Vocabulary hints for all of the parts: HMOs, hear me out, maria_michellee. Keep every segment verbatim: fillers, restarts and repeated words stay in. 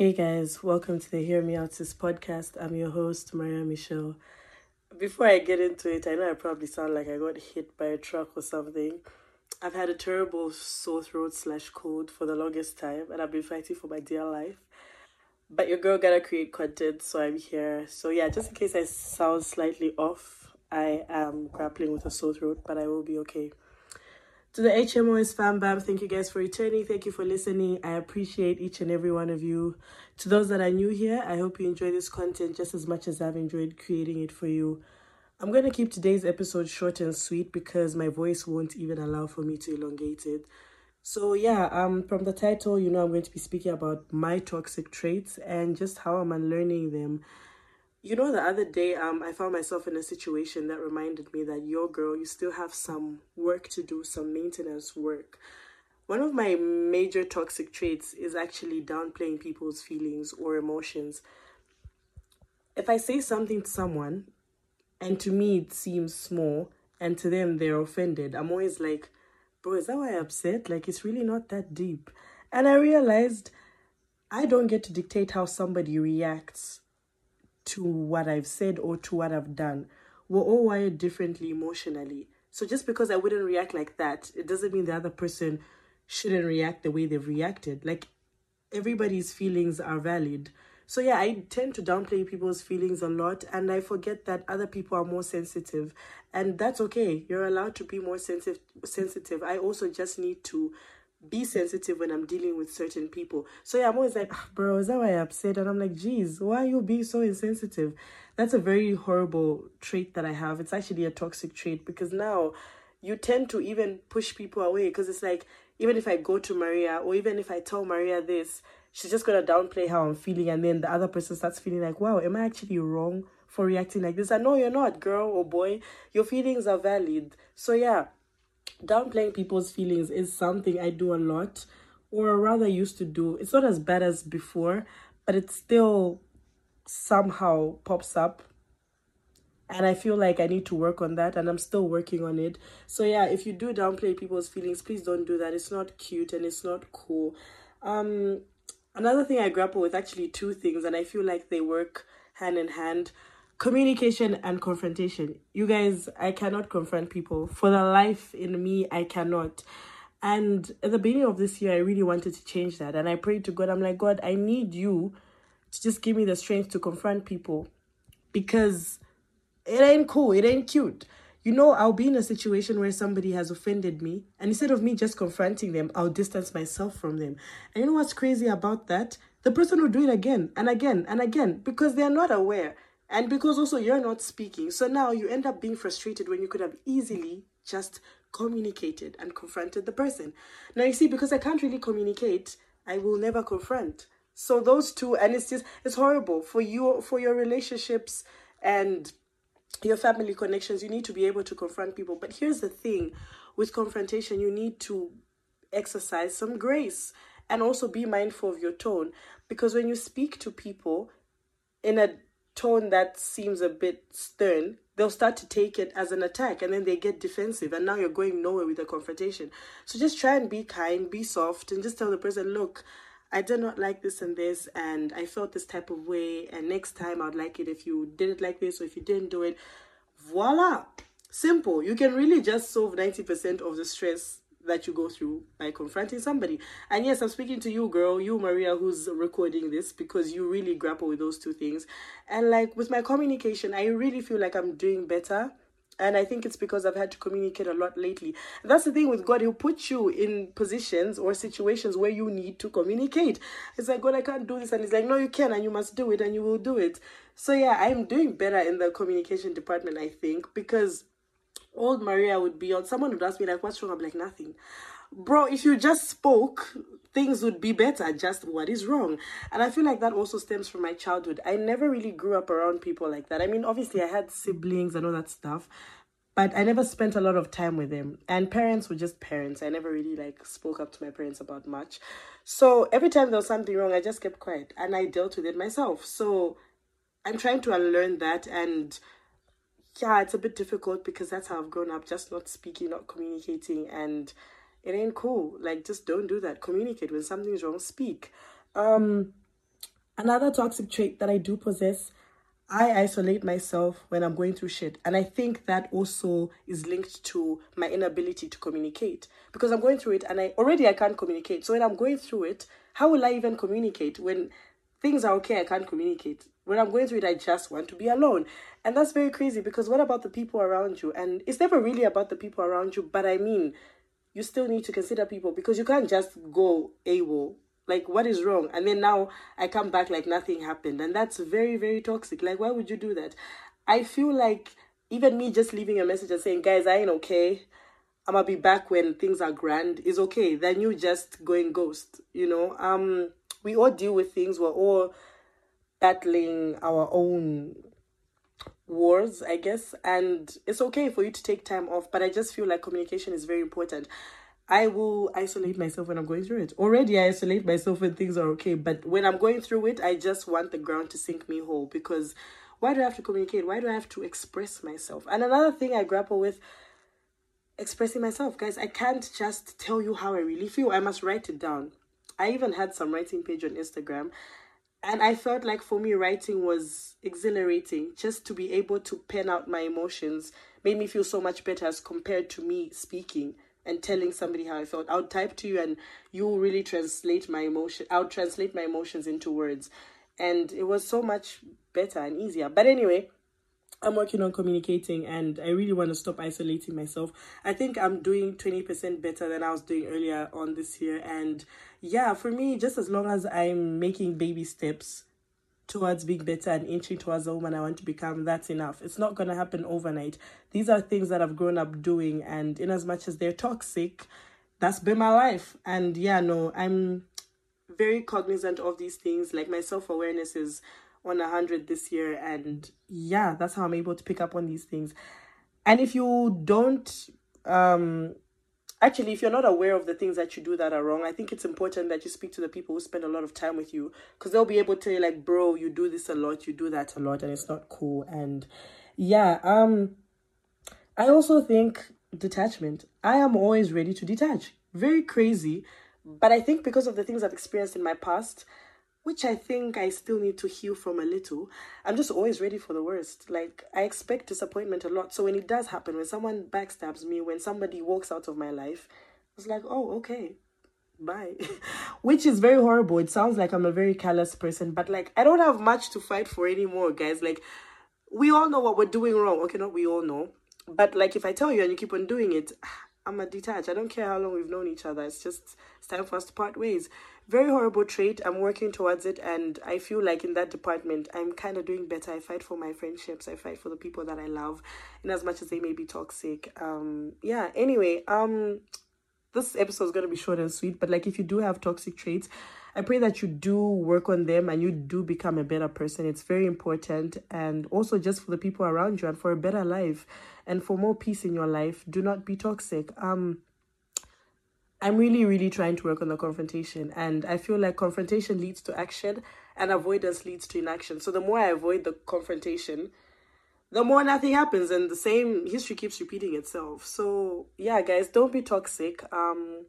Hey guys, welcome to the Hear Me Out Sis podcast. I'm your host, Maria Michelle. Before I get into it, I know I probably sound like I got hit by a truck or something. I've had a terrible sore throat slash cold for the longest time, and I've been fighting for my dear life. But your girl gotta create content, so I'm here. So yeah, just in case I sound slightly off, I am grappling with a sore throat, but I will be okay. To the H M Os fam bam, thank you guys for returning. Thank you for listening. I appreciate each and every one of you. To those that are new here, I hope you enjoy this content just as much as I've enjoyed creating it for you. I'm going to keep today's episode short and sweet because my voice won't even allow for me to elongate it. So yeah, um, from the title, you know I'm going to be speaking about my toxic traits and just how I'm unlearning them. You know, the other day, um, I found myself in a situation that reminded me that, yo, girl, you still have some work to do, some maintenance work. One of my major toxic traits is actually downplaying people's feelings or emotions. If I say something to someone, and to me it seems small, and to them they're offended, I'm always like, bro, is that why I'm upset? Like, it's really not that deep. And I realized I don't get to dictate how somebody reacts to what I've said or to what I've done. We're all wired differently emotionally. So just because I wouldn't react like that, it doesn't mean the other person shouldn't react the way they've reacted. Like, everybody's feelings are valid. So yeah, I tend to downplay people's feelings a lot, and I forget that other people are more sensitive. And that's okay. You're allowed to be more sensitive. sensitive. I also just need to be sensitive when I'm dealing with certain people. So yeah, I'm always like, oh, bro, is that why I'm upset? And I'm like, geez, why are you being so insensitive? That's a very horrible trait that I have. It's actually a toxic trait because now you tend to even push people away because it's like, even if I go to Maria or even if I tell Maria this, she's just going to downplay how I'm feeling. And then the other person starts feeling like, wow, am I actually wrong for reacting like this? I know you're not, girl or boy. Your feelings are valid. So yeah, downplaying people's feelings is something I do a lot, or rather used to do. It's not as bad as before, but it still somehow pops up, and I feel like I need to work on that, and I'm still working on it. So yeah, if you do downplay people's feelings, please don't do that. It's not cute and it's not cool. Um, another thing I grapple with, actually two things, and I feel like they work hand in hand. Communication and confrontation. You guys, I cannot confront people. For the life in me, I cannot. And at the beginning of this year, I really wanted to change that. And I prayed to God. I'm like, God, I need you to just give me the strength to confront people. Because it ain't cool. It ain't cute. You know, I'll be in a situation where somebody has offended me. And instead of me just confronting them, I'll distance myself from them. And you know what's crazy about that? The person will do it again and again and again because they're not aware. And because also you're not speaking. So now you end up being frustrated when you could have easily just communicated and confronted the person. Now you see, because I can't really communicate, I will never confront. So those two, and it's just, it's horrible for you, for your relationships and your family connections. You need to be able to confront people. But here's the thing with confrontation, you need to exercise some grace and also be mindful of your tone. Because when you speak to people in a tone that seems a bit stern, they'll start to take it as an attack, and then they get defensive, and now you're going nowhere with the confrontation. So just try and be kind, be soft, and just tell the person, look, I did not like this and this, and I felt this type of way, and next time I'd like it if you did it like this, or if you didn't do it. Voila, simple. You can really just solve ninety percent of the stress that you go through by confronting somebody. And yes, I'm speaking to you, girl, you, Maria, who's recording this, because you really grapple with those two things. And like with my communication, I really feel like I'm doing better. And I think it's because I've had to communicate a lot lately. And that's the thing with God. He'll put you in positions or situations where you need to communicate. It's like, God, I can't do this. And he's like, no, you can, and you must do it, and you will do it. So yeah, I'm doing better in the communication department, I think, because old Maria would be on. Someone would ask me, like, what's wrong? I'm like, nothing. Bro, if you just spoke, things would be better. Just what is wrong? And I feel like that also stems from my childhood. I never really grew up around people like that. I mean, obviously, I had siblings and all that stuff, but I never spent a lot of time with them. And parents were just parents. I never really, like, spoke up to my parents about much. So every time there was something wrong, I just kept quiet. And I dealt with it myself. So I'm trying to unlearn that, and yeah, it's a bit difficult because that's how I've grown up, just not speaking, not communicating, and it ain't cool. Like, just don't do that. Communicate. When something's wrong, speak. Um, Another toxic trait that I do possess, I isolate myself when I'm going through shit. And I think that also is linked to my inability to communicate. Because I'm going through it and I already I can't communicate. So when I'm going through it, how will I even communicate? When things are okay, I can't communicate. When I'm going through it, I just want to be alone. And that's very crazy, because what about the people around you? And it's never really about the people around you. But I mean, you still need to consider people, because you can't just go AWOL. Like, what is wrong? And then now I come back like nothing happened. And that's very, very toxic. Like, why would you do that? I feel like even me just leaving a message and saying, guys, I ain't okay, I'm going to be back when things are grand, is okay than you just going ghost, you know? Um, we all deal with things. We're all battling our own wars, I guess. And it's okay for you to take time off. But I just feel like communication is very important. I will isolate myself when I'm going through it. Already, I isolate myself when things are okay. But when I'm going through it, I just want the ground to sink me whole. Because why do I have to communicate? Why do I have to express myself? And another thing I grapple with, expressing myself. Guys, I can't just tell you how I really feel. I must write it down. I even had some writing page on Instagram. And I felt like for me, writing was exhilarating. Just to be able to pen out my emotions made me feel so much better as compared to me speaking and telling somebody how I felt. I'll type to you and you'll really translate my emotion. I'll translate my emotions into words. And it was so much better and easier. But anyway, I'm working on communicating and I really want to stop isolating myself. I think I'm doing twenty percent better than I was doing earlier on this year. And yeah, for me, just as long as I'm making baby steps towards being better and inching towards the woman I want to become, that's enough. It's not going to happen overnight. These are things that I've grown up doing, and in as much as they're toxic, that's been my life. And yeah, no, I'm very cognizant of these things. Like, my self-awareness is on one hundred this year, and yeah, that's how I'm able to pick up on these things. And if you don't um Actually, if you're not aware of the things that you do that are wrong, I think it's important that you speak to the people who spend a lot of time with you, because they'll be able to tell you, like, bro, you do this a lot, you do that a lot, and it's not cool. And yeah, um, I also think detachment. I am always ready to detach. Very crazy. But I think because of the things I've experienced in my past, which I think I still need to heal from a little, I'm just always ready for the worst. Like, I expect disappointment a lot. So when it does happen, when someone backstabs me, when somebody walks out of my life, it's like, oh, okay, bye. Which is very horrible. It sounds like I'm a very callous person, but like, I don't have much to fight for anymore, guys. Like, we all know what we're doing wrong. Okay, not we all know. But like, if I tell you and you keep on doing it, I'm a detach. I don't care how long we've known each other. It's just, it's time for us to part ways. Very horrible trait. I'm working towards it, and I feel like in that department, I'm kind of doing better. I fight for my friendships. I fight for the people that I love, in as much as they may be toxic. Um, yeah, anyway, um, this episode is going to be short and sweet, but like, if you do have toxic traits, I pray that you do work on them and you do become a better person. It's very important. And also just for the people around you and for a better life and for more peace in your life, do not be toxic. Um, I'm really, really trying to work on the confrontation. And I feel like confrontation leads to action and avoidance leads to inaction. So the more I avoid the confrontation, the more nothing happens. And the same history keeps repeating itself. So yeah, guys, don't be toxic. Um...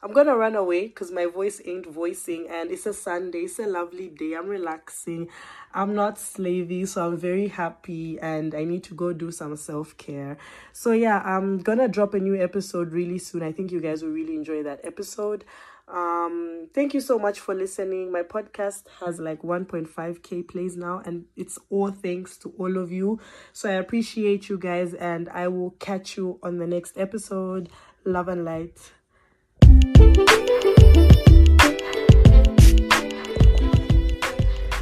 I'm going to run away because my voice ain't voicing, and it's a Sunday. It's a lovely day. I'm relaxing. I'm not slavey, so I'm very happy, and I need to go do some self-care. So yeah, I'm going to drop a new episode really soon. I think you guys will really enjoy that episode. Um, thank you so much for listening. My podcast has like one point five K plays now, and it's all thanks to all of you. So I appreciate you guys, and I will catch you on the next episode. Love and light. Thank you.